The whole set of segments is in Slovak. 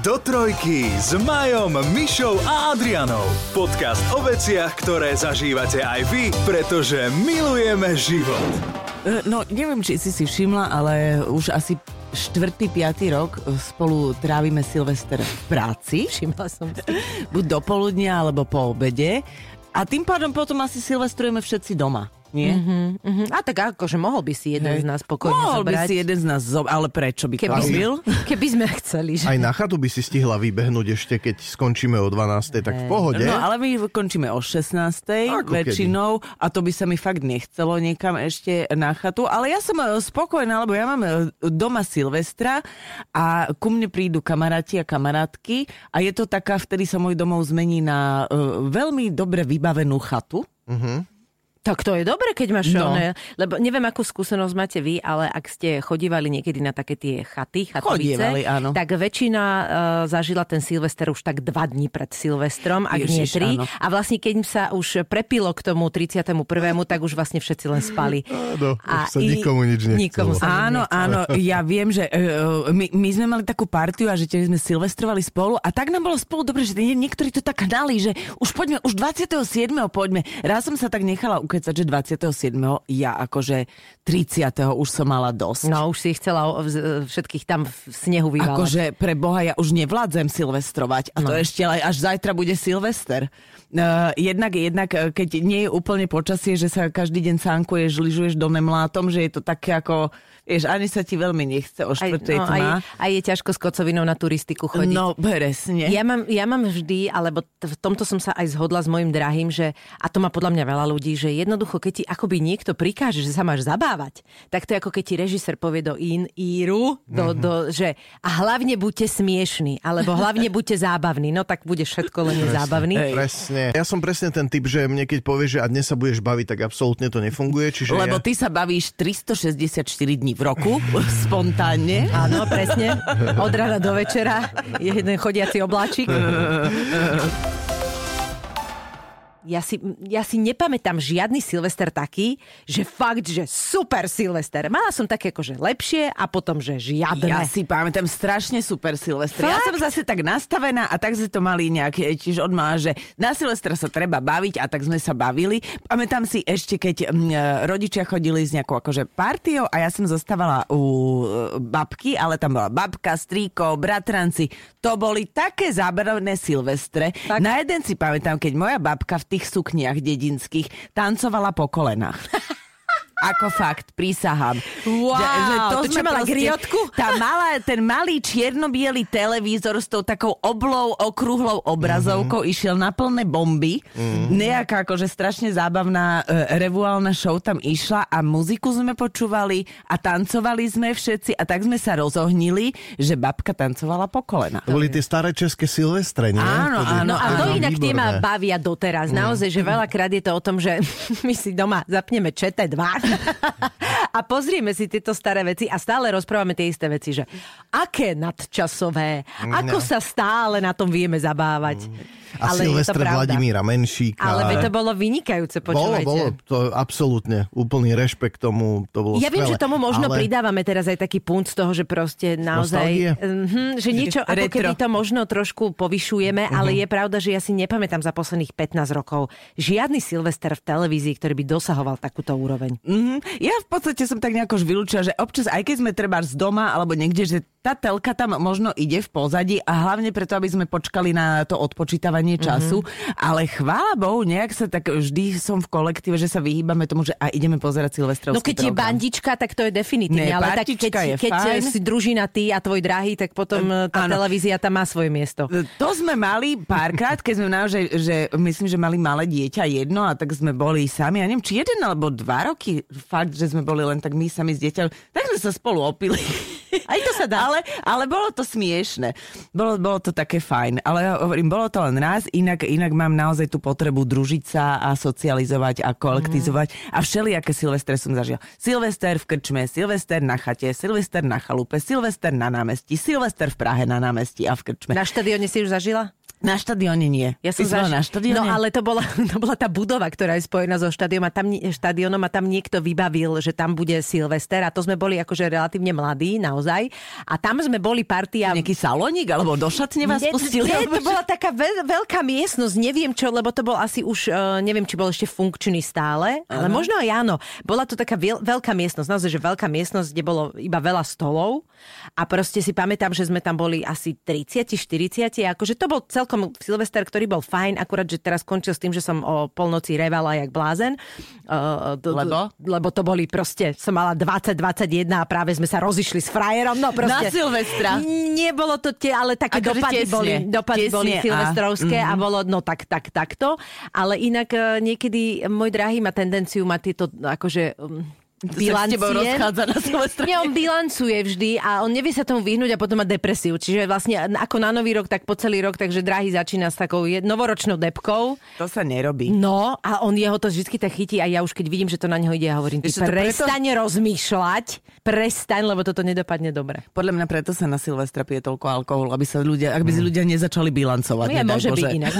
Do trojky s Majom, Mišou a Adrianou. Podcast o veciach, ktoré zažívate aj vy, pretože milujeme život. No, neviem, či si všimla, ale už asi 4., 5. rok spolu trávime Silvester v práci. Všimla som si. Buď do poludnia, alebo po obede. A tým pádom potom asi silvestrujeme všetci doma. Nie? A tak akože mohol by si jeden z nás pokojne zobrať. Mohol by si jeden z nás zobrať, ale prečo by klauzil? Keby sme chceli. Že... Aj na chatu by si stihla vybehnúť ešte, keď skončíme o 12. Tak v pohode. No ale my končíme o 16. Ako väčšinou kedy? A to by sa mi fakt nechcelo niekam ešte na chatu. Ale ja som spokojná, lebo ja mám doma Silvestra a ku mne prídu kamaráti a kamarátky a je to taká, vtedy sa môj domov zmení na veľmi dobre vybavenú chatu. Tak to je dobre, keď máš oné, lebo neviem, akú skúsenosť máte vy, ale ak ste chodívali niekedy na také tie chaty, chatovice, chodívali, áno. Tak väčšina zažila ten Silvester už tak 2 dni pred Silvestrom, ak nie 3. Áno. A vlastne, keď sa už prepilo k tomu 31., tak už vlastne všetci len spali. Áno, a sa nikomu nič nechcelo. Áno, áno, ja viem, že my sme mali takú partiu a že sme silvestrovali spolu a tak nám bolo spolu dobre, že niektorí to tak hnali, že už poďme, už 27. poďme. Raz som sa tak nechala ukecať, že 27. ja akože 30. už som mala dosť. No už si chcela všetkých tam v snehu vyvalať. Akože pre Boha, ja už nevládzem silvestrovať. A to ešte až zajtra bude Silvester. Jednak, keď nie je úplne počasie, že sa každý deň sánkuješ, lyžuješ do nemlátom, že je to také ako, vieš, ani sa ti veľmi nechce o 4. tma. A je ťažko s kocovinou na turistiku chodiť. No, presne. Ja mám vždy, alebo v tomto som sa aj zhodla s mojim drahým, že, a to má podľa mňa veľa ľudí, že jednoducho, keď ti akoby niekto prikáže, že sa máš zabávať, tak to je ako keď ti režisér povie do iníru, že a hlavne buďte smiešní, alebo hlavne buďte zábavní, no tak budeš všetko len zábavný. Presne. Ja som presne ten typ, že mne keď povieš, že a dnes sa budeš baviť, tak absolútne to nefunguje. Čiže lebo ty sa bavíš 364 dní v roku, spontánne. Áno, presne. Od rana do večera je jeden chodiaci obláčik. Ja si nepamätám žiadny Silvester taký, že fakt, že super Silvester. Mala som také akože lepšie a potom, že žiadne. Ja si pamätám strašne super Silvester. Fakt? Ja som zase tak nastavená a tak sme to mali nejaké, čiže on má, že na Silvestra sa treba baviť a tak sme sa bavili. Pamätám si ešte, keď rodičia chodili s nejakou akože partiou a ja som zostávala u babky, ale tam bola babka, strýko, bratranci. To boli také zábavné Silvestre. Tak. Na jeden si pamätám, keď moja babka v tých sukniach dedinských tancovala po kolenách. Ako fakt, prísahám. Wow, že to čo mala griotku? Ten malý čierno-bielý televízor s tou takou oblou, okrúhlou obrazovkou išiel na plné bomby. Nejaká akože strašne zábavná revuálna show tam išla a muziku sme počúvali a tancovali sme všetci a tak sme sa rozohnili, že babka tancovala po kolenách. To boli tie staré české silvestre, nie? Áno, áno. A to inak tie ma bavia doteraz. Naozaj, že veľakrát je to o tom, že my si doma zapneme ČT2 a pozrieme si tieto staré veci a stále rozprávame tie isté veci, že aké nadčasové, ako sa stále na tom vieme zabávať. A Silvestre Vladimíra Menšíka. Ale to bolo vynikajúce, počúvajte. Bolo, to absolútne, úplný rešpekt tomu, to bolo skvelé. Ja viem, že tomu možno pridávame teraz aj taký punt z toho, že proste naozaj, že niečo, ako keby to možno trošku povyšujeme, ale je pravda, že ja si nepamätám za posledných 15 rokov žiadny Silvester v televízii, ktorý by dosahoval takúto úroveň. Ja v podstate som tak nejako vylúčila, že občas, aj keď sme treba z doma, alebo niekde, že tá telka tam možno ide v pozadí a hlavne preto, aby sme počkali na to odpočítavanie času, ale chvála Bohu, nejak sa tak vždy som v kolektíve, že sa vyhýbame tomu, že a ideme pozerať silvestrovský program. No keď je bandička, tak to je definitívne, ale tak keď si družina ty a tvoj drahý, tak potom tá televízia tam má svoje miesto. To sme mali párkrát, keď sme naozaj, že myslím, že mali malé dieťa jedno a tak sme boli sami, ja neviem, či 1 alebo 2 roky, fakt, že sme boli len tak my sami s dieťaťom, tak sme sa spolu opili. Aj to sa dá. Ale bolo to smiešne. Bolo to také fajn. Ale ja hovorím, bolo to len raz, inak mám naozaj tú potrebu družiť sa a socializovať a kolektizovať. A všelijaké Silvestre som zažila. Silvester v krčme, Silvester na chate, Silvester na chalupe, Silvester na námestí, Silvester v Prahe na námestí a v krčme. Na štadióne si už zažila? Na štadióne nie. Ja som na štadióne. No ale to bola tá budova, ktorá je spojená so štadiónom a tam niekto vybavil, že tam bude Silvester a to sme boli akože relatívne mladí naozaj. A tam sme boli partia. Nejaký salónik alebo do šatne vás pustili? Nie, to bola taká veľká miestnosť, neviem čo, lebo to bol asi už, neviem či bol ešte funkčný stále, ale možno aj áno. Bola to taká veľká miestnosť, naozaj, že veľká miestnosť, kde bolo iba veľa stolov a proste si pamätám, že sme tam boli asi 30-40, akože to bol celkom Silvester, ktorý bol fajn, akurát, že teraz skončil s tým, že som o polnoci revala jak blázen. Lebo to boli proste, som mala 20-21 a práve sme sa rozišli s frajerom. No proste. Na Silvestra. Nebolo to tie, ale také akože dopady boli silvestrovské a bolo no tak takto. Ale inak niekedy môj drahý má tendenciu mať tieto akože... On bilancuje vždy a on nevie sa tomu vyhnúť a potom má depresiu. Čiže vlastne ako na nový rok, tak po celý rok, takže drahý začína s takou novoročnou depkou. To sa nerobí. No a on jeho to vždy tak chytí a ja už keď vidím, že to na neho ide a hovorím, prestaň rozmýšľať, lebo toto nedopadne dobre. Podľa mňa preto sa na Silvestra pije toľko alkoholu, aby sa ľudia, ak by si ľudia nezačali bilancovať. No, môže byť inak.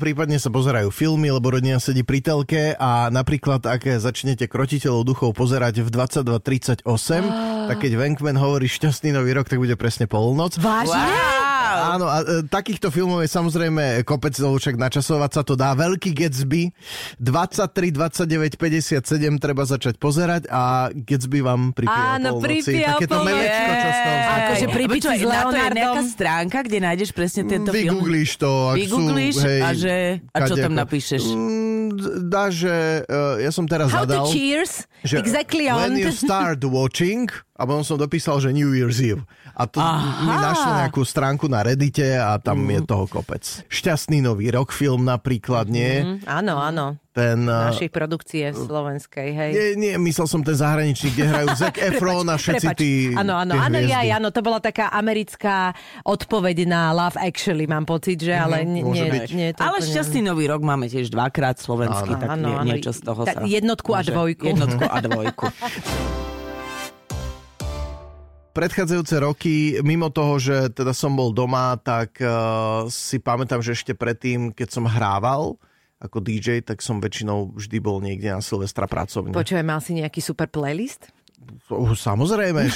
Prípadne sa pozerajú filmy, lebo rodina sedí pri telke a napríklad ak začnete Krotiteľov duchov pozerať v 22:38, tak keď Venkman hovorí šťastný nový rok, tak bude presne polnoc. Vážne? Wow. Áno, a takýchto filmov je samozrejme kopec, však načasovať sa to dá. Veľký Gatsby, 23:29:57 treba začať pozerať a Gatsby vám pripia o polnoci. Takéto melečko, čo z toho vznikne. Akože pripíči s Leonardom. Je nejaká stránka, kde nájdeš presne tento film? Vygooglíš to, a čo tam napíšeš? Ja som teraz zadal... How to cheers? Exactly on. When you start watching, a potom som dopísal, že New Year's Eve. A to mi našlo nejakú stránku na Reddite a tam je toho kopec. Šťastný nový rok film napríklad, nie? Áno. Ten... Našej produkcie slovenskej, hej. Nie, myslel som ten zahraničný, kde hrajú Zac Efron a všetci tí hviezdy. Áno, to bola taká americká odpoveď na Love Actually, mám pocit, že ale... Nie, ale šťastný nový rok máme tiež dvakrát slovenský, niečo z toho sa... Jednotku a dvojku. Predchádzajúce roky, mimo toho, že teda som bol doma, tak si pamätám, že ešte predtým, keď som hrával ako DJ, tak som väčšinou vždy bol niekde na Silvestra pracovne. Počujem, mal si nejaký super playlist? Samozrejme,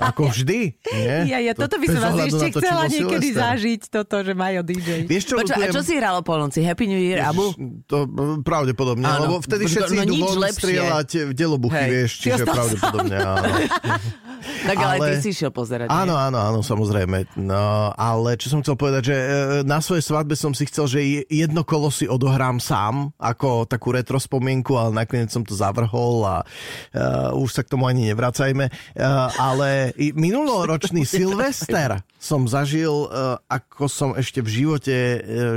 ako vždy. Ja toto by som vás ešte chcela niekedy zažiť, toto, že Majo DJ. A čo si hralo po noci? Happy New Year, Abu? To pravdepodobne, lebo vtedy všetci idú von strieľať v delobuchy, vieš, čiže pravdepodobne. Tak ale ty si išiel pozerať. Áno, samozrejme. No, ale čo som chcel povedať, že na svojej svadbe som si chcel, že jedno kolo si odohrám sám, ako takú retrospomienku, ale nakoniec som to zavrhol a už sa k tomu ani nevracajme, ale minuloročný Silvester som zažil, ako som ešte v živote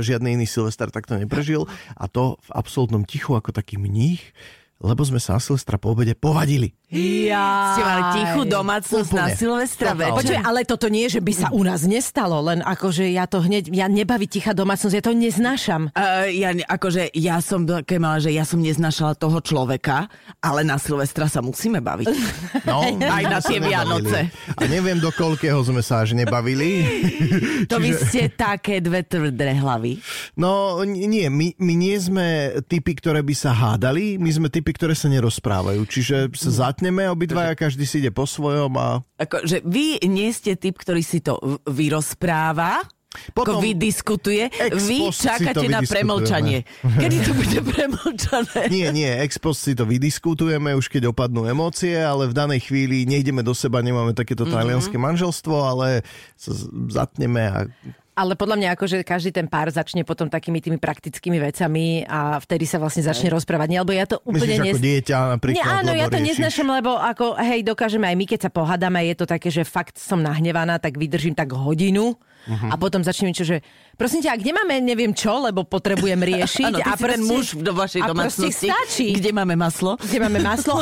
žiadny iný Silvester takto neprežil a to v absolútnom tichu ako taký mních, lebo sme sa na Silvestra po obede povadili. Ste mali tichú domácnosť úplne. Na Silvestra večer. Počuj, ale toto nie, že by sa u nás nestalo, len akože ja nebaví tichá domácnosť, ja to neznášam. Ja som neznášala toho človeka, ale na Silvestra sa musíme baviť. No, aj na tie Vianoce. A neviem, do koľkého sme sa až nebavili. To vy ste také dve tvrdé hlavy. No, nie, my nie sme typy, ktoré by sa hádali, my sme typy, ktoré sa nerozprávajú, čiže sa zatneme obidvaja, každý si ide po svojom a... Akože vy nie ste typ, ktorý si to vyrozpráva, potom vy diskutuje, vy čakáte na premlčanie. Kedy to bude premlčané? Nie, ex post si to vydiskutujeme, už keď opadnú emócie, ale v danej chvíli nejdeme do seba, nemáme takéto talianské manželstvo, ale sa zatneme a... Ale podľa mňa akože každý ten pár začne potom takými tými praktickými vecami a vtedy sa vlastne začne rozprávať. Nie, lebo ja to úplne myslíš ako dieťa napríklad? Nie, áno, ja to neznášam, lebo ako hej, dokážeme aj my, keď sa pohádame, je to také, že fakt som nahnevaná, tak vydržím tak hodinu. A potom začne niečo, že prosím ťa, kde máme neviem čo, lebo potrebujem riešiť. Ano, a proste, ten muž do vašej domácnosti. Stačí. Kde máme maslo?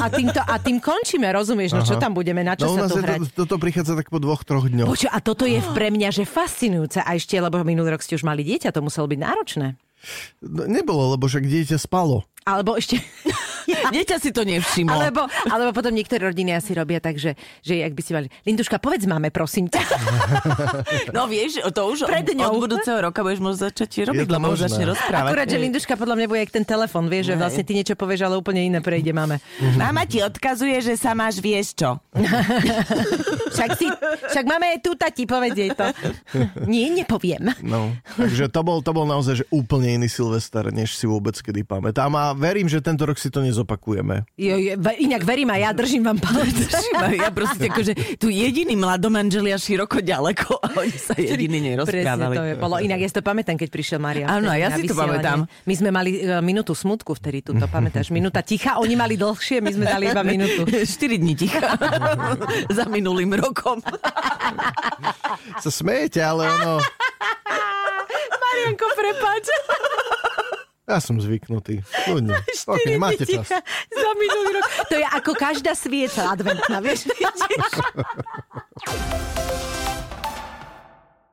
A tým končíme, rozumieš? No čo tam budeme, na čo sa tu hrať? Toto prichádza tak po 2-3 dňoch. Počuj, a toto je pre mňa, že fascinujúce. A ešte, lebo minulý rok ste už mali dieťa, to muselo byť náročné. Nebolo, lebo však dieťa spalo. Alebo ešte... Dieťa si to nevšimlo. Alebo potom niektoré rodiny asi robia tak, že ak by si mali... Linduška, povedz máme, prosím ťa. No vieš, to už od budúceho roka budeš môcť začať robiť, lebo už začne rozprávať. Akurát, že Linduška podľa mňa bude jak ten telefon, vieš, že vlastne ty niečo povieš, ale úplne iné prejde máme. Mama ti odkazuje, že sa máš vieš čo. Však máme je tu, tati, povedz jej to. Nie, nepoviem. No, takže to bol naozaj že úplne iný Silvester, než si vôbec kedy pamätám. A verím, že tento rok si to nezopakujeme. Inak verím a ja držím vám palec. Ja proste akože tu jediný mladomanželia široko ďaleko a oni sa jediní nerozprávali. Presne to je bolo. Inak ja si to pamätám, keď prišiel Marian. Áno, ja si to pamätám. My sme mali minútu smutku vtedy, tu to pamätáš? Minúta ticha, oni mali dlhšie, my sme dali iba minútu. 4 dní ticha. Za minulým rokom. Sa smejete, ale ono... Marianko, prepáč. Ja som zvyknutý. Ľudne. Okay, máte čas. Za minulý rok. To je ako každá svieca adventná, vieš?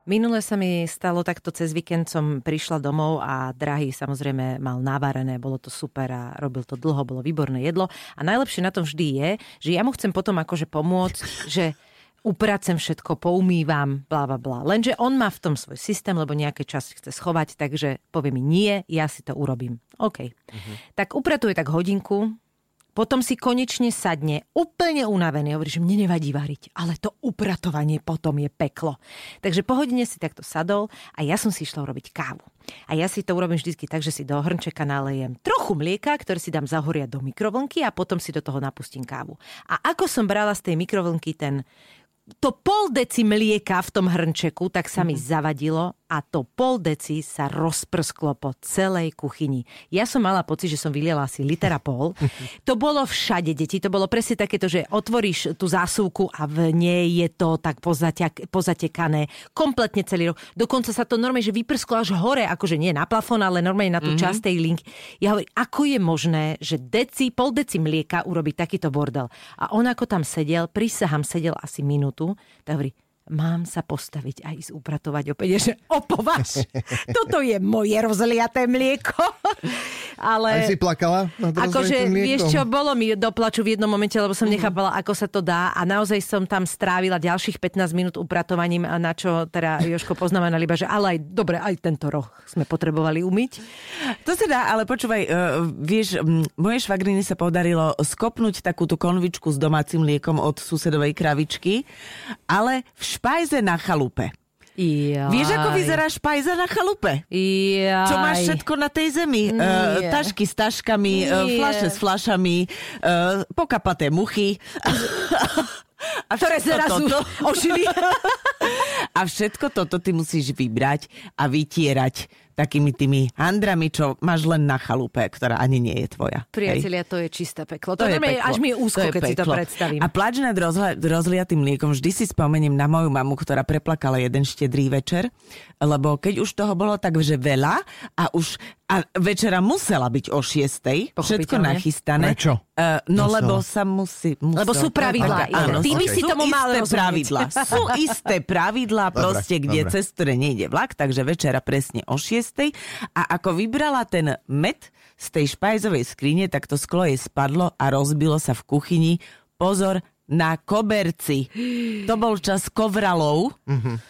Minule sa mi stalo takto cez víkend, som prišla domov a drahý samozrejme mal navarené, bolo to super a robil to dlho, bolo výborné jedlo. A najlepšie na tom vždy je, že ja mu chcem potom akože pomôcť, že... upracem všetko, poumývam, blá, blá, blá. Lenže on má v tom svoj systém, lebo nejaký čas chce schovať, takže povie mi nie, ja si to urobím. OK. Uh-huh. Tak upratuje tak hodinku, potom si konečne sadne, úplne unavený, hovorí, že mne nevadí variť, ale to upratovanie potom je peklo. Takže po hodine si takto sadol a ja som si išla urobiť kávu. A ja si to urobím vždycky tak, že si do hrnčeka nalejem trochu mlieka, ktoré si dám zahoriať do mikrovlnky a potom si do toho napustím kávu. A ako som brala z tej mikrovlnky to pol deci mlieka v tom hrnčeku, tak sa mi zavadilo a to pol deci sa rozprsklo po celej kuchyni. Ja som mala pocit, že som vyliela asi liter a pol. To bolo všade, deti. To bolo presne takéto, že otvoríš tú zásuvku a v nej je to tak pozatekané. Kompletne celý rok. Dokonca sa to normálne, že vyprsklo až hore, akože nie na plafón, ale normálne na tú časť tej linky. Ja hovorím, ako je možné, že pol deci mlieka urobí takýto bordel. A on ako tam sedel, prisahám, sedel asi minút. Tak hovorí, mám sa postaviť a ísť upratovať opäť, že opovaž, toto je moje rozliaté mlieko. Ale aj si plakala? Akože, vieš čo, bolo mi doplaču v jednom momente, lebo som nechápala, ako sa to dá a naozaj som tam strávila ďalších 15 minút upratovaním, na čo teda Jožko poznamenal iba, že ale aj, dobre, aj tento roh sme potrebovali umyť. To sa dá, ale počúvaj, vieš, mojej švagrine sa podarilo skopnúť takúto konvičku s domácim mliekom od susedovej kravičky, ale v špajze na chalupe. Jaj. Vieš, ako vyzerá špajza na chalupe? Jaj. Čo máš všetko na tej zemi? Tašky s taškami, fľaše s fľašami, pokapaté muchy. A ktoré zrazu ošili. A všetko toto ty musíš vybrať a vytierať takými tými handrami, čo máš len na chalupe, ktorá ani nie je tvoja. Priatelia, hej. To je čisté peklo. To je peklo. Až mi je úzko, keď si to predstavím. A pláč nad rozliatým mliekom. Vždy si spomeniem na moju mamu, ktorá preplakala jeden štedrý večer, lebo keď už toho bolo tak, že veľa a večera musela byť o 6:00, všetko nachystané. Prečo? No musela. Lebo sa musela. Lebo sú pravidlá. Áno, ty by si tomu mal rozumieť. Sú isté pravidlá, proste, kde cez ktoré nejde vlak, takže večera presne o 6:00. A ako vybrala ten med z tej špajzovej skrine, tak to sklo jej spadlo a rozbilo sa v kuchyni. Pozor, na koberci. To bol čas kovralov. Mhm.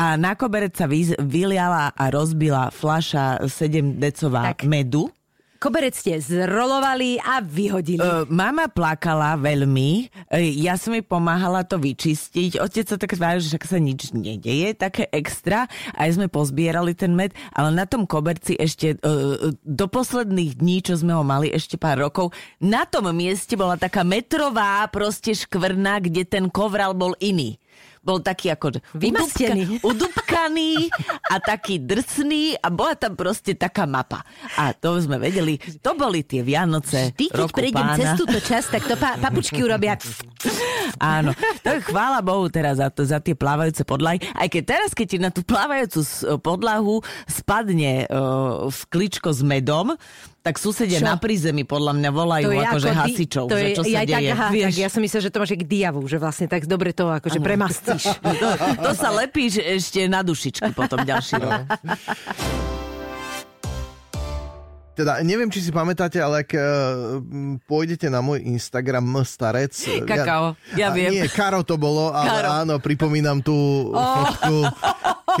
A na koberec sa vyliala a rozbila fľaša 7-decová medu. Koberec ste zrolovali a vyhodili. Mama plakala veľmi. Ja som jej pomáhala to vyčistiť. Otec sa tak tváril, že však sa nič nedeje, také extra. Aj sme pozbierali ten med, ale na tom koberci ešte do posledných dní, čo sme ho mali ešte pár rokov, na tom mieste bola taká metrová proste škvrna, kde ten kovral bol iný. Bol taký ako udupkaný a taký drsný a bola tam proste taká mapa. A to sme vedeli, to boli tie Vianoce vždy, roku prejdem pána. Cez túto čas, tak to papučky urobia. Áno, tak chvála Bohu teraz za tie plávajúce podlahy. Aj keď teraz, keď ti na tú plávajúcu podlahu spadne skličko s medom, tak susedia na prízemí podľa mňa volajú akože hasičov, to je, že čo sa deje. Tak, vieš? Tak ja som myslela, že to máš k diavu, že vlastne tak dobre to akože premastíš. To sa lepíš ešte na dušičky potom ďalší rok. Teda neviem, či si pamätáte, ale ak pôjdete na môj Instagram starec... Kakao, ja viem. Nie, Karo to bolo, ale Karo. Áno, pripomínam tú fotku,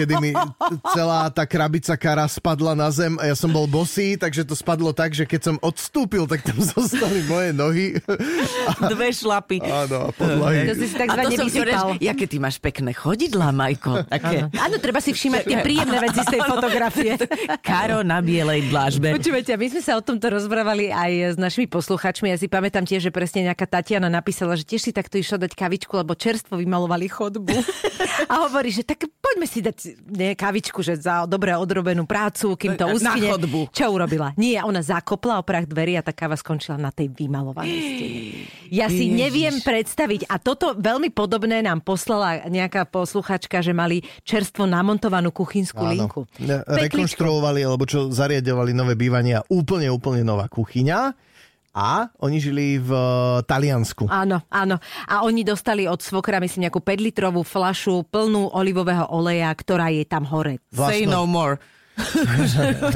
kedy mi celá tá krabica Kara spadla na zem a ja som bol bosý, takže to spadlo tak, že keď som odstúpil, tak tam zostali moje nohy. Dve šlapy. Áno, podlahy. To si takzvané vysypal. Jaké ty máš pekné chodidlá, Majko. Také. Áno, treba si všímať tie príjemné veci z tej fotografie. Karo na bielej dlážbe. Počúvajte, my sme sa o tomto rozprávali aj s našimi posluchačmi. Ja si pamätám tiež, že presne nejaká Tatiana napísala, že tiež si takto išla dať kavičku, lebo čerstvo vymalovali chodbu. A hovorí, že tak poďme si dať kavičku, že za dobre odrobenú prácu, kým to uschne. Čo urobila? Nie, ona zakopla oprach dverí a tá káva skončila na tej vymalovanej stene. Ja si neviem predstaviť. A toto veľmi podobné nám poslala nejaká posluchačka, že mali čerstvo namontovanú kuchynskú linku. Rekonštruovali, alebo čo zariadovali nové bývania, úplne nová kuchyňa. A oni žili v Taliansku. Áno, áno. A oni dostali od svokra, myslím, nejakú 5-litrovú fľašu plnú olivového oleja, ktorá je tam hore. Say no more.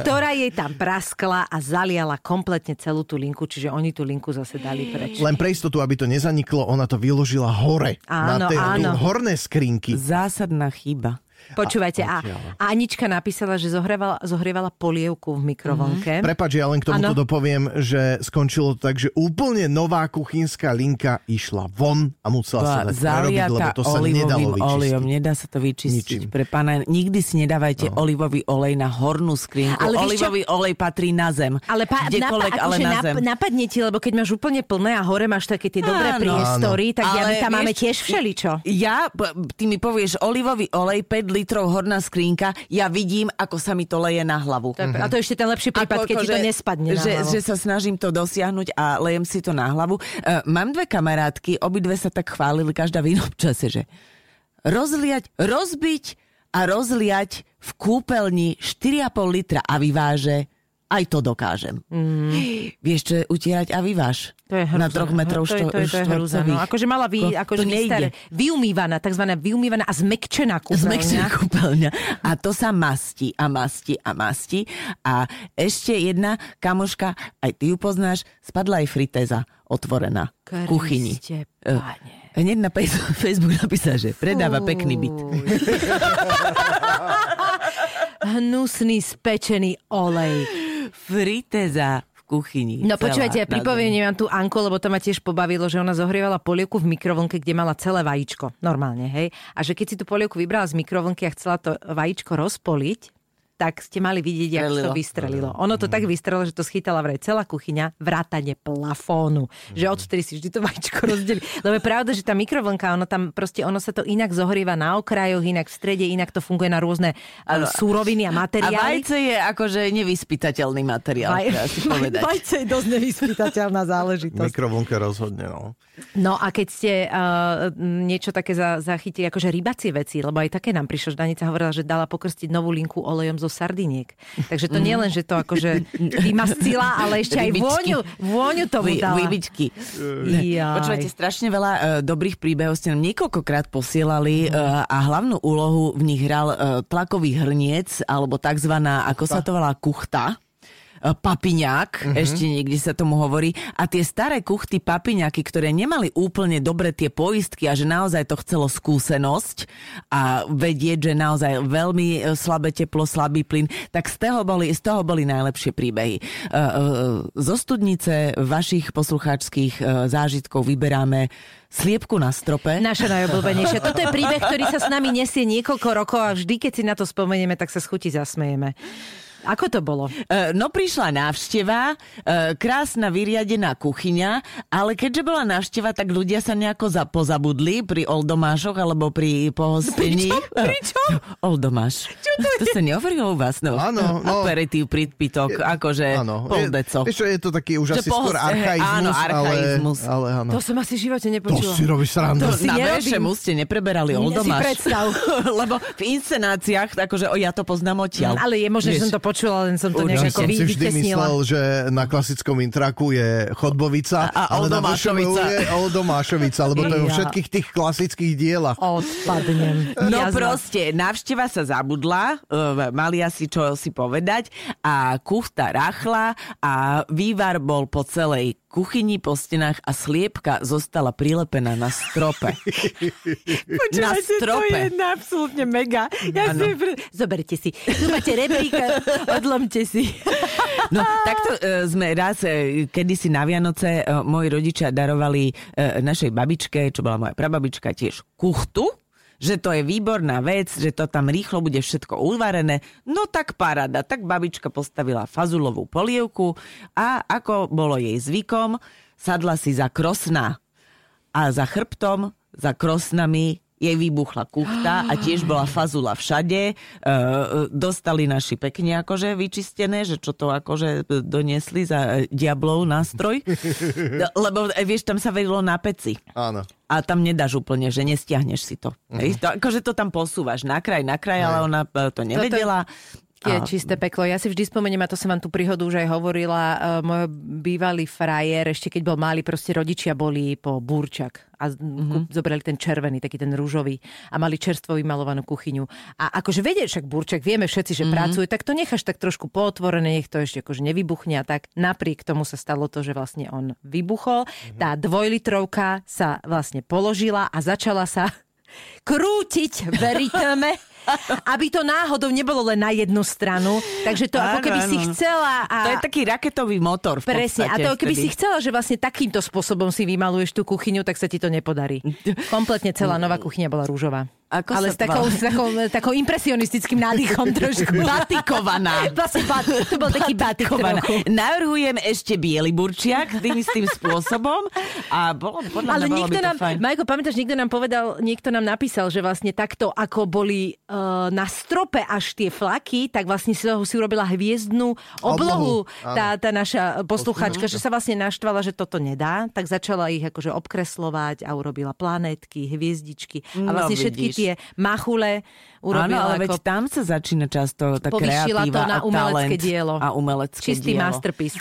Ktorá jej tam praskla a zaliala kompletne celú tú linku, čiže oni tú linku zase dali preč. Len pre istotu, aby to nezaniklo, ona to vyložila hore. Áno, áno. Horné skrinky. Zásadná chyba. Počúvajte, a Anička napísala, že zohrievala polievku v mikrovlnke. Prepáč, ja len k tomuto dopoviem, že skončilo to tak, že úplne nová kuchynská linka išla von a musela sa dať prerobiť, lebo to sa nedalo vyčistiť. Olejom, nedá sa to vyčistiť. Pre pána, nikdy si nedávajte olivový olej na hornú skrinku. Olivový olej patrí na zem. Ale napadne ti, lebo keď máš úplne plné a hore máš také tie dobré priestory, tak my tam máme tiež všeličo. Ty mi povieš olivový olej 5 litrov horná skrinka, ja vidím, ako sa mi to leje na hlavu. A to je ešte ten lepší prípad, keď ti to nespadne na hlavu. Že sa snažím to dosiahnuť a lejem si to na hlavu. Mám dve kamarátky, obidve sa tak chválili, každá v inom čase, že rozbiť a rozliať v kúpeľni 4,5 litra a vyváže, aj to dokážem. Vieš, čo je utierať a vyváž? To je hrúza. Na 3 metrov štvorcových. No, akože mala vyumývaná, takzvaná vyumývaná a zmekčená kúpeľňa. A to sa mastí. A ešte jedna kamoška, aj ty ju poznáš, spadla aj fritéza otvorená v kuchyni. Hneď na Facebook napísala, že predáva pekný byt. Hnusný spečený olej. Fritéza v kuchyni. No počúvajte, ja pripomeniem vám tú Anku, lebo to ma tiež pobavilo, že ona zohrievala polievku v mikrovlnke, kde mala celé vajíčko. Normálne, hej. A že keď si tú polievku vybrala z mikrovlnky a chcela to vajíčko rozpoliť, tak ste mali vidieť, jak to vystrelilo. Ono to tak vystrelilo, že to schytala vraj celá kuchyňa vrátane plafónu. Že odvtedy si vždy to vajíčko rozdeli. Lebo je pravda, že tá mikrovlnka, ono sa to inak zohrieva na okrajoch, inak v strede, inak to funguje na rôzne súroviny a materiály. A vajce je akože nevyspytateľný materiál. Vajce je dosť nevyspytateľná záležitosť. Mikrovlnka rozhodne, no. No a keď ste niečo také zachytili, akože rybacie veci, lebo aj také nám prišlo, že Danica hovorila, že dala pokrstiť novú linku olejom zo sardiniek. Takže to nie len, že to akože vymascila, ale ešte aj vôňu to dala. Rybičky. Počúvate, strašne veľa dobrých príbehov ste nám niekoľkokrát posielali a hlavnú úlohu v nich hral tlakový hrniec, alebo takzvaná, ako sa to volá, kuchta. Papiňák, ešte niekde sa tomu hovorí. A tie staré kuchty papiňáky, ktoré nemali úplne dobre tie poistky a že naozaj to chcelo skúsenosť a vedieť, že naozaj veľmi slabé teplo, slabý plyn, tak z toho boli najlepšie príbehy. Zo studnice vašich poslucháčských zážitkov vyberáme Sliepku na strope. Naša najobľúbenejšia. Toto je príbeh, ktorý sa s nami nesie niekoľko rokov a vždy, keď si na to spomenieme, tak sa z chuti zasmejeme. Ako to bolo? No prišla návšteva, krásna vyriadená kuchyňa, ale keďže bola návšteva, tak ľudia sa nejako pozabudli pri oldomášoch alebo pri pohostení. Pričom? Oldomáš. Čo to je? To sa neoverilo u vás? No. Áno. No. Aperitív, pridpitok, akože poldeco. Vieš, je to taký už asi skôr archaizmus. Áno, archaizmus. Ale áno. To som asi v živote nepočula. To si robíš srandu. Na Vešemu ste nepreberali oldomáš. Lebo v inscenáciách, akože ja to poznám odtiaľ. Ale je možné, že som to počula, len som to nejako vytesnila. Ja som si vždy myslel, že na klasickom intraku je Chodbovica, ale na Vršovu je Oldomášovica, lebo to je vo všetkých tých klasických dielach. Odpadnem. No proste, návšteva sa zabudla, mali asi čo si povedať a kuchta rachla a vývar bol po celej kuchyni, po stenách a sliepka zostala prilepená na strope. Počúvajte, to je absolútne mega. Ja si zoberte si. Tu máte rebríka, odlomte si. No, takto sme raz, kedysi na Vianoce, moji rodičia darovali našej babičke, čo bola moja prababička, tiež kuchtu, že to je výborná vec, že to tam rýchlo bude všetko uvarené. No tak paráda. Tak babička postavila fazulovú polievku a ako bolo jej zvykom, sadla si za krosná. A za chrbtom, za krosnami jej vybuchla kuchta a tiež bola fazula všade. Dostali naši pekne akože vyčistené, že čo to akože doniesli za diablov nástroj. Lebo vieš, tam sa vedelo na peci. Áno. A tam nedáš úplne, že nestiahneš si to. Hej? To akože to tam posúvaš na kraj, ale ona to nevedela. Je čisté peklo. Ja si vždy spomeniem, a to som vám tú príhodu už aj hovorila, môj bývalý frajer, ešte keď bol malý, proste rodičia boli po burčak a zobrali ten červený, taký ten rúžový a mali čerstvo vymalovanú kuchyňu. A akože vedieš, však burčak, vieme všetci, že pracuje, tak to necháš tak trošku pootvorené, nech to ešte akože nevybuchne a tak. Napriek tomu sa stalo to, že vlastne on vybuchol. Tá dvojlitrovka sa vlastne položila a začala sa krútiť v rytme, aby to náhodou nebolo len na jednu stranu. Takže to ako keby si chcela... To je taký raketový motor v presne, podstate. Presne, a to keby si chcela, že vlastne takýmto spôsobom si vymaluješ tú kuchyňu, tak sa ti to nepodarí. Kompletne celá nová kuchyňa bola rúžová. Ako ale s takou impresionistickým nádychom trošku. Batikovaná. To bol taký batik trochu. Navrhujem ešte biely burčiak tým istým spôsobom. A bolo, podľa mňa bolo by to fajn. Majko, pamätáš, niekto nám napísal, že vlastne takto, ako boli na strope až tie flaky, tak vlastne si urobila hviezdnú oblohu. Tá naša posluchačka, že sa vlastne naštvala, že toto nedá, tak začala ich akože obkreslovať a urobila planétky, hviezdičky. A vlastne všetky tie machule urobila. Áno, ale veď tam sa začína často tá kreatíva to na a umelecké talent dielo. A umelecké čistý dielo. Čistý masterpiece.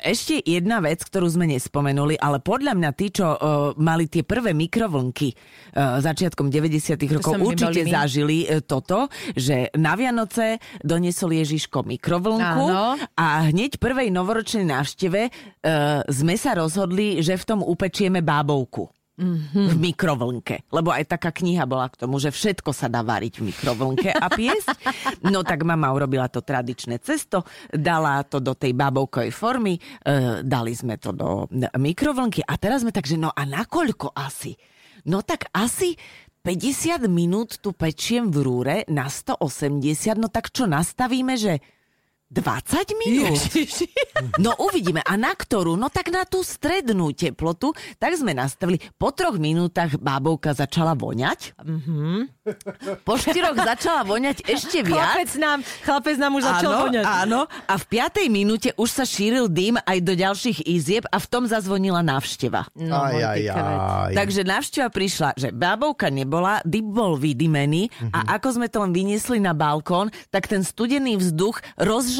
Ešte jedna vec, ktorú sme nespomenuli, ale podľa mňa tí, čo mali tie prvé mikrovlnky začiatkom 90. rokov, určite zažili toto, že na Vianoce doniesol Ježiško mikrovlnku. Áno. A hneď prvej novoročnej návšteve sme sa rozhodli, že v tom upečieme bábovku. V mikrovlnke. Lebo aj taká kniha bola k tomu, že všetko sa dá variť v mikrovlnke a piesť. No tak mama urobila to tradičné cesto, dala to do tej babovkovej formy, dali sme to do mikrovlnky a teraz sme tak, že no a nakoľko asi? No tak asi 50 minút tu pečiem v rúre na 180, no tak čo nastavíme, že 20 minút? Ježiši. No uvidíme. A na ktorú? No tak na tú strednú teplotu. Tak sme nastavili. Po 3 minútach bábovka začala voňať. Po 4 začala voňať ešte viac. Chlapec nám už začal voňať. Áno. A v 5. minúte už sa šíril dým aj do ďalších izieb a v tom zazvonila návšteva. No, takže návšteva prišla, že bábovka nebola, dým bol vydymený a ako sme to len vyniesli na balkón, tak ten studený vzduch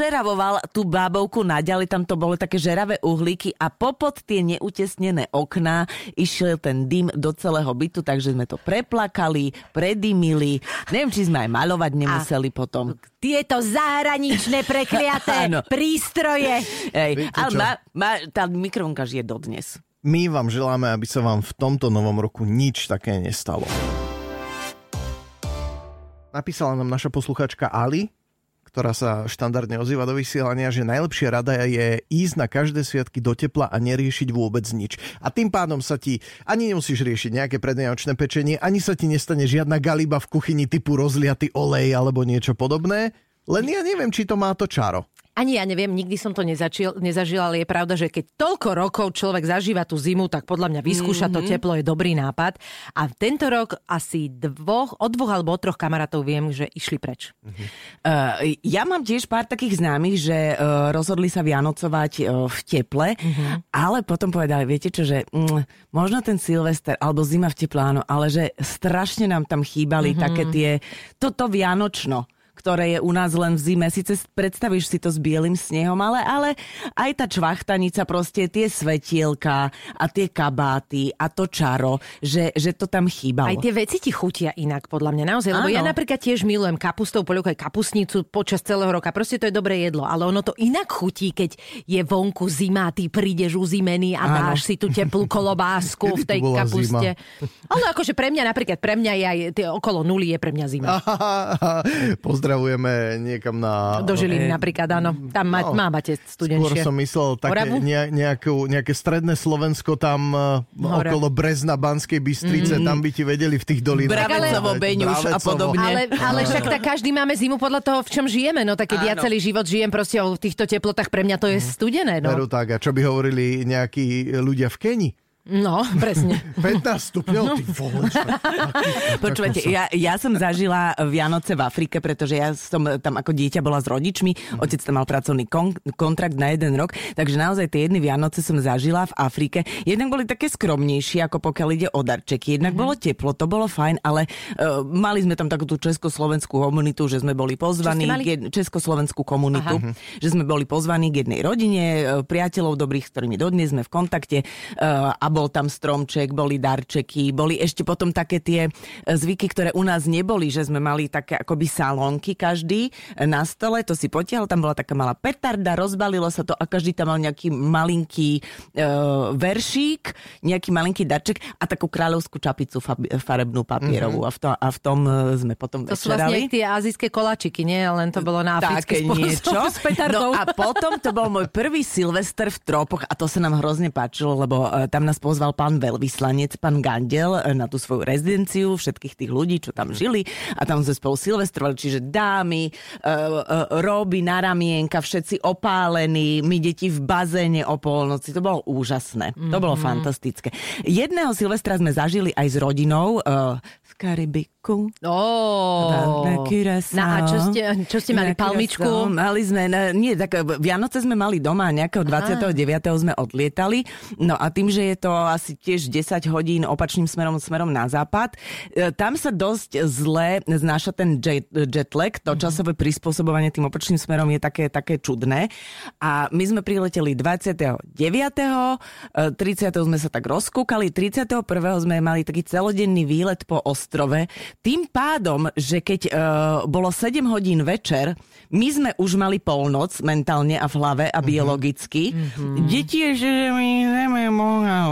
žeravoval tú bábovku naďalej, tam to bolo také žeravé uhlíky a popod tie neutesnené okná išiel ten dym do celého bytu, takže sme to preplakali, predymili. Neviem, či sme aj malovať nemuseli potom. Tieto zahraničné prekliaté prístroje. Ej, ale tá mikrovlnka žije dodnes. My vám želáme, aby sa vám v tomto novom roku nič také nestalo. Napísala nám naša posluchačka Ali, ktorá sa štandardne ozýva do vysielania, že najlepšia rada je ísť na každé sviatky do tepla a neriešiť vôbec nič. A tým pádom sa ti ani nemusíš riešiť nejaké predvianočné pečenie, ani sa ti nestane žiadna galiba v kuchyni typu rozliaty olej alebo niečo podobné. Len ja neviem, či to má to čaro. Ani ja neviem, nikdy som to nezažila, ale je pravda, že keď toľko rokov človek zažíva tú zimu, tak podľa mňa vyskúša to teplo, je dobrý nápad. A tento rok asi od 2 alebo od 3 kamarátov viem, že išli preč. Ja mám tiež pár takých známych, že rozhodli sa vianocovať v teple, ale potom povedali, viete čo, že možno ten Silvester, alebo zima v teple, áno, ale že strašne nám tam chýbali také tie toto vianočno. ktoré je u nás len v zime. Sice predstavíš si to s bielým snehom, ale aj tá čvachtanica, proste tie svetielka a tie kabáty a to čaro, že to tam chýbalo. Aj tie veci ti chutia inak, podľa mňa, naozaj. Lebo ja napríklad tiež milujem kapustou, poľúkaj kapustnicu počas celého roka. Proste to je dobré jedlo, ale ono to inak chutí, keď je vonku zima, ty prídeš uzimený a dáš si tú teplú kolobásku v tej kapuste. Zima. Ale akože pre mňa je aj okolo nuly je pre mňa zima. Pozdravujeme niekam na... Do Žiliny napríklad, áno. Tam máte studenšie. Skôr som myslel také nejaké stredné Slovensko tam okolo Brezna, Banskej Bystrice, tam by ti vedeli v tých dolinách. Bravecovo, Beňuž a podobne. Ale však tak každý máme zimu podľa toho, v čom žijeme. No tak keď ja celý život žijem proste o týchto teplotách, pre mňa to je studené. No. Veru tak. A čo by hovorili nejakí ľudia v Keni? No, presne. 15 stupňov, ty vole. Počúvajte, ja som zažila Vianoce v Afrike, pretože ja som tam ako dieťa bola s rodičmi, otec tam mal pracovný kontrakt na 1 rok, takže naozaj tie jedny Vianoce som zažila v Afrike. Jednak boli také skromnejšie, ako pokiaľ ide o darčeky, jednak bolo teplo, to bolo fajn, ale mali sme tam takú tú československú komunitu, že sme boli pozvaní k jednej rodine, priateľov dobrých, s ktorými dodnes sme v kontakte, a bol tam stromček, boli darčeky, boli ešte potom také tie zvyky, ktoré u nás neboli, že sme mali také akoby salónky každý na stole, to si potiahol, tam bola taká malá petarda, rozbalilo sa to a každý tam mal nejaký malinký veršík, nejaký malinký darček a takú kráľovskú čapicu farebnú papierovú a v tom sme potom večerali. To sú vlastne tie azijské koláčiky, nie? Len to bolo na africký spôsob s petardou. No a potom to bol môj prvý Silvester v tropoch a to sa nám hrozne páčilo, lebo tam nás pozval pán veľvyslanec, pán Gandel na tú svoju rezidenciu, všetkých tých ľudí, čo tam žili a tam sme spolu silvestrovali, čiže dámy, roby na ramienka, všetci opálení, my deti v bazéne o polnoci, to bolo úžasné, to bolo fantastické. Jedného Silvestra sme zažili aj s rodinou v Karibiku. Na Curaçao. No a čo ste mali, palmičku? Mali sme, Vianoce sme mali doma, nejakého 29. sme odlietali, no a tým, že je to asi tiež 10 hodín opačným smerom na západ. Tam sa dosť zle znáša ten jetlag, to časové prispôsobovanie tým opačným smerom je také čudné. A my sme prileteli 29. 30. sme sa tak rozkúkali, 31. sme mali taký celodenný výlet po ostrove. Tým pádom, že keď bolo 7 hodín večer, my sme už mali polnoc mentálne a v hlave a biologicky. Deti ešte, že my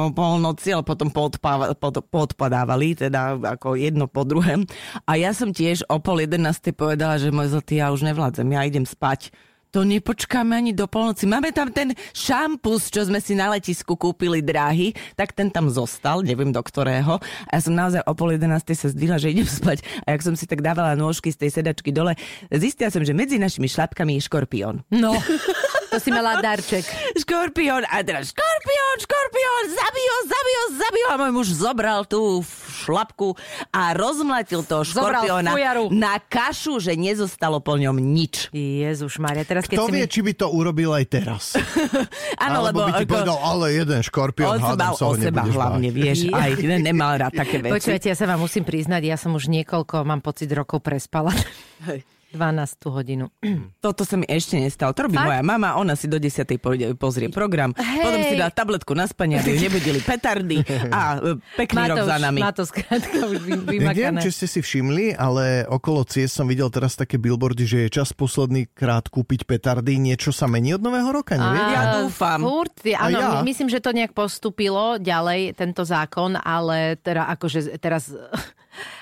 o polnoci, ale potom podpadávali, teda ako jedno po druhém. A ja som tiež o 11:30 povedala, že môj zlatý, ja už nevládzem, ja idem spať. To nepočkáme ani do polnoci. Máme tam ten šampus, čo sme si na letisku kúpili dráhy, tak ten tam zostal, neviem do ktorého. A ja som naozaj o 11:30 sa zdvihla, že idem spať. A jak som si tak dávala nôžky z tej sedačky dole, zistila som, že medzi našimi šlapkami je škorpión. No... To si mala darček. Škorpión, a teraz škorpión, zabij ho. A môj muž zobral tú šlapku a rozmlatil toho škorpióna na kašu, že nezostalo po ňom nič. Jezuš Maria, teraz keď kto vie, či by to urobil aj teraz? Áno, lebo by ti povedal, ale jeden škorpión, hádam sa ho nebudeš hlavne, vieš, aj nemal rád také veci. Počujete, ja sa vám musím priznať, ja som už niekoľko, mám pocit, rokov prespala. 12. hodinu. Toto sa mi ešte nestalo. To robí moja mama, ona si do 10. pozrie program, potom si dá tabletku na spanie, aby ju nebudili petardy a pekný rok za nami. Má to skrátka už vymakané. Neviem, či ste si všimli, ale okolo ciest som videl teraz také billboardy, že je čas posledný krát kúpiť petardy. Niečo sa mení od nového roka, neviem? Ja dúfam. Áno, myslím, že to nejak postúpilo ďalej, tento zákon, ale teda akože teraz...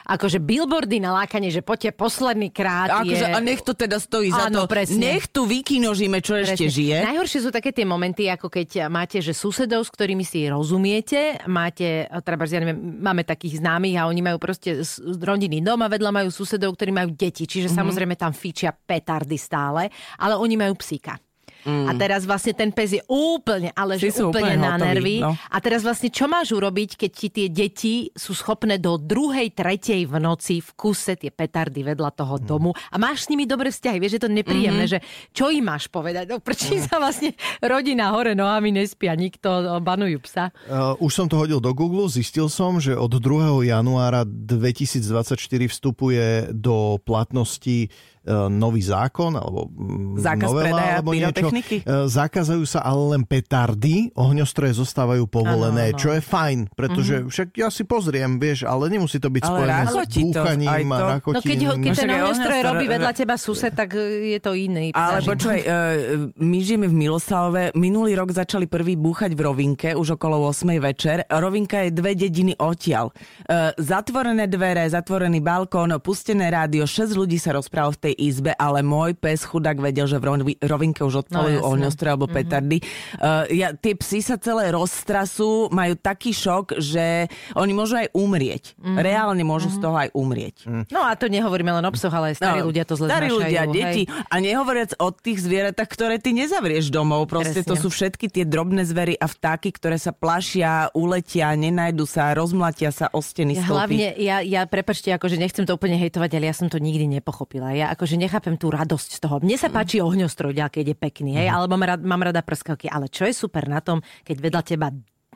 Akože billboardy na lákanie, že poďte posledný krát akože, je... A nech to teda stojí za to. Presne. Nech tu vykinožíme, čo presne. Ešte žije. Najhoršie sú také tie momenty, ako keď máte, že susedov, s ktorými si rozumiete, máte, treba, ja neviem, máme takých známych a oni majú proste rodinný dom a vedľa majú susedov, ktorí majú deti. Čiže samozrejme tam fičia petardy stále, ale oni majú psíka. A teraz vlastne ten pes je úplne, ale že úplne na nervy. No. A teraz vlastne čo máš urobiť, keď ti tie deti sú schopné do 2:00, 3:00 v noci v kuse tie petardy vedľa toho domu a máš s nimi dobré vzťahy. Vieš, je to nepríjemné, že čo im máš povedať? No, prečo sa vlastne rodina hore nohami nespia, nikto, banujú psa. Už som to hodil do Google, zistil som, že od 2. januára 2024 vstupuje do platnosti nový zákon, alebo zákaz novela, alebo niečo. Zakázajú sa ale len petardy, ohňostroje zostávajú povolené, ano. Čo je fajn, pretože však ja si pozriem, vieš, ale nemusí to byť spojené s búchaním a rakotím. No keď ten ohňostroj robí vedľa teba sused, tak je to iný. Ale počuj, my žijeme v Miloslavove, minulý rok začali prvý búchať v Rovinke, už okolo 8:00 večer. Rovinka je 2 dediny odtiaľ. Zatvorené dvere, zatvorený balkón, pustené rádio, 6 ľudí sa rozprávalo v tej izbe, ale môj pes chudák vedel, že v Rovinke už odpalujú ohňostroje alebo petardy. Tie psi sa celé roztrasú, majú taký šok, že oni môžu aj umrieť. Reálne môžu z toho aj umrieť. No a to nehovoríme len o psoch, ale aj starí ľudia to zle znašajú. Starí ľudia, deti. A nehovoriac o tých zvieratách, ktoré ty nezavrieš domov. Proste to sú všetky tie drobné zvery a vtáky, ktoré sa plašia, uletia, nenajdu sa, rozmlatia sa o steny, stĺpy. Hlavne ja prepáčte, akože nechcem to úplne hejtovať, ale ja som to nikdy nepochopila. Ja akože nechápem tú radosť z toho. Mne sa páči ohňostroj, keď je pekný, hej, alebo mám rada prskavky, ale čo je super na tom, keď vedľa teba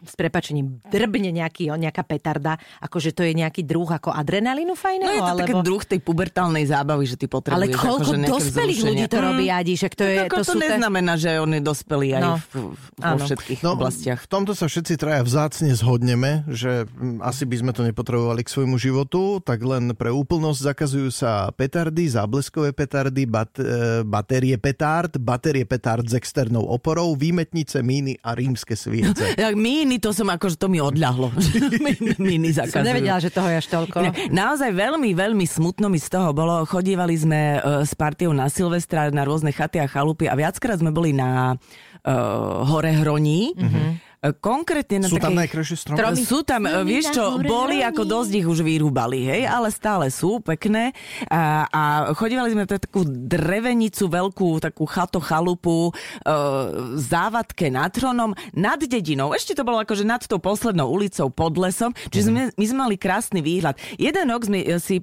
s prepáčením drbne nejaká petarda, akože to je nejaký druh ako adrenalínu fajného? No je to taký druh tej pubertálnej zábavy, že ty potrebuješ. Ale koľko akože dospelých ľudí to robí, Adiš? To neznamená, že on je dospelý aj vo všetkých oblastiach. V tomto sa všetci traja vzácne zhodneme, že asi by sme to nepotrebovali k svojmu životu, tak len pre úplnosť zakazujú sa petardy, zábleskové petardy, batérie petárd s externou oporou, výmetnice, míny a rímske sviece. To mi odľahlo. Mini zakazujú. Som nevedela, že toho je až toľko. Naozaj veľmi, veľmi smutno mi z toho bolo. Chodívali sme s partiou na Silvestra, na rôzne chaty a chalupy a viackrát sme boli na Horehroní. Konkrétne na sú tam najkrajšie stromy? Sú tam, vieš čo, boli ako dosť ich už vyrúbali, hej, ale stále sú pekné a chodívali sme pre takú drevenicu veľkú, takú chalupu, závadke nad trónom, nad dedinou, ešte to bolo akože nad tou poslednou ulicou pod lesom, čiže my sme mali krásny výhľad. Jeden rok sme si,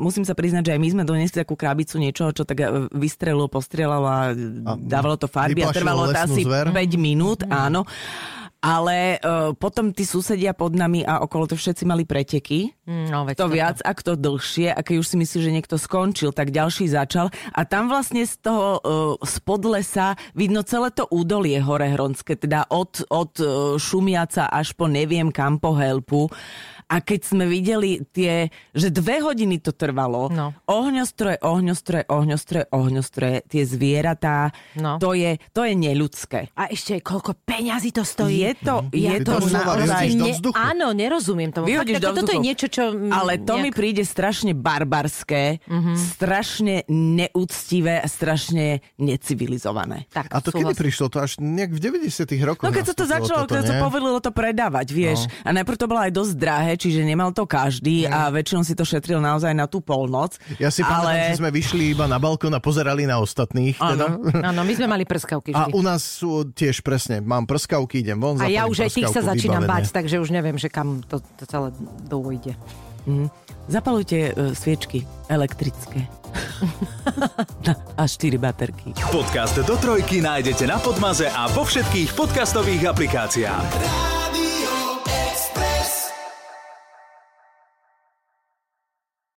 musím sa priznať, že aj my sme doniesli takú krabicu niečoho, čo tak vystrelilo, postrelalo a dávalo to farby a trvalo to asi 5 minút, áno. Ale potom tí susedia pod nami a okolo to všetci mali preteky. No, to viac, ak to dlhšie. A keď už si myslíš, že niekto skončil, tak ďalší začal. A tam vlastne z toho spod lesa vidno celé to údolie horehronské. Teda od Šumiaca až po neviem kam, po Helpu. A keď sme videli tie, že 2 hodiny to trvalo, ohňostroje, tie zvieratá, to je neľudské. A ešte koľko peňazí to stojí. Áno, nerozumiem tomu. Vyhodíš do vzduchu. Toto je niečo, čo... Ale to mi príde strašne barbarské, strašne neúctivé a strašne necivilizované. Tak, a to kedy prišlo? To až nejak v 90-tých rokoch. No keď sa to začalo, keď sa povolilo to predávať, vieš. A najprv to bolo aj dosť drahé, čiže nemal to každý a väčšinou si to šetril naozaj na tú polnoc. Ja si pamätám, že sme vyšli iba na balkón a pozerali na ostatných. Áno, teda. My sme mali prskavky. Vždy. A u nás sú tiež presne, mám prskavky, idem von. A ja už aj tých sa začínam báť, takže už neviem, že kam to celé dôjde. Zapalujte sviečky elektrické. A 4 baterky. Podcast do trojky nájdete na Podmaze a vo všetkých podcastových aplikáciách.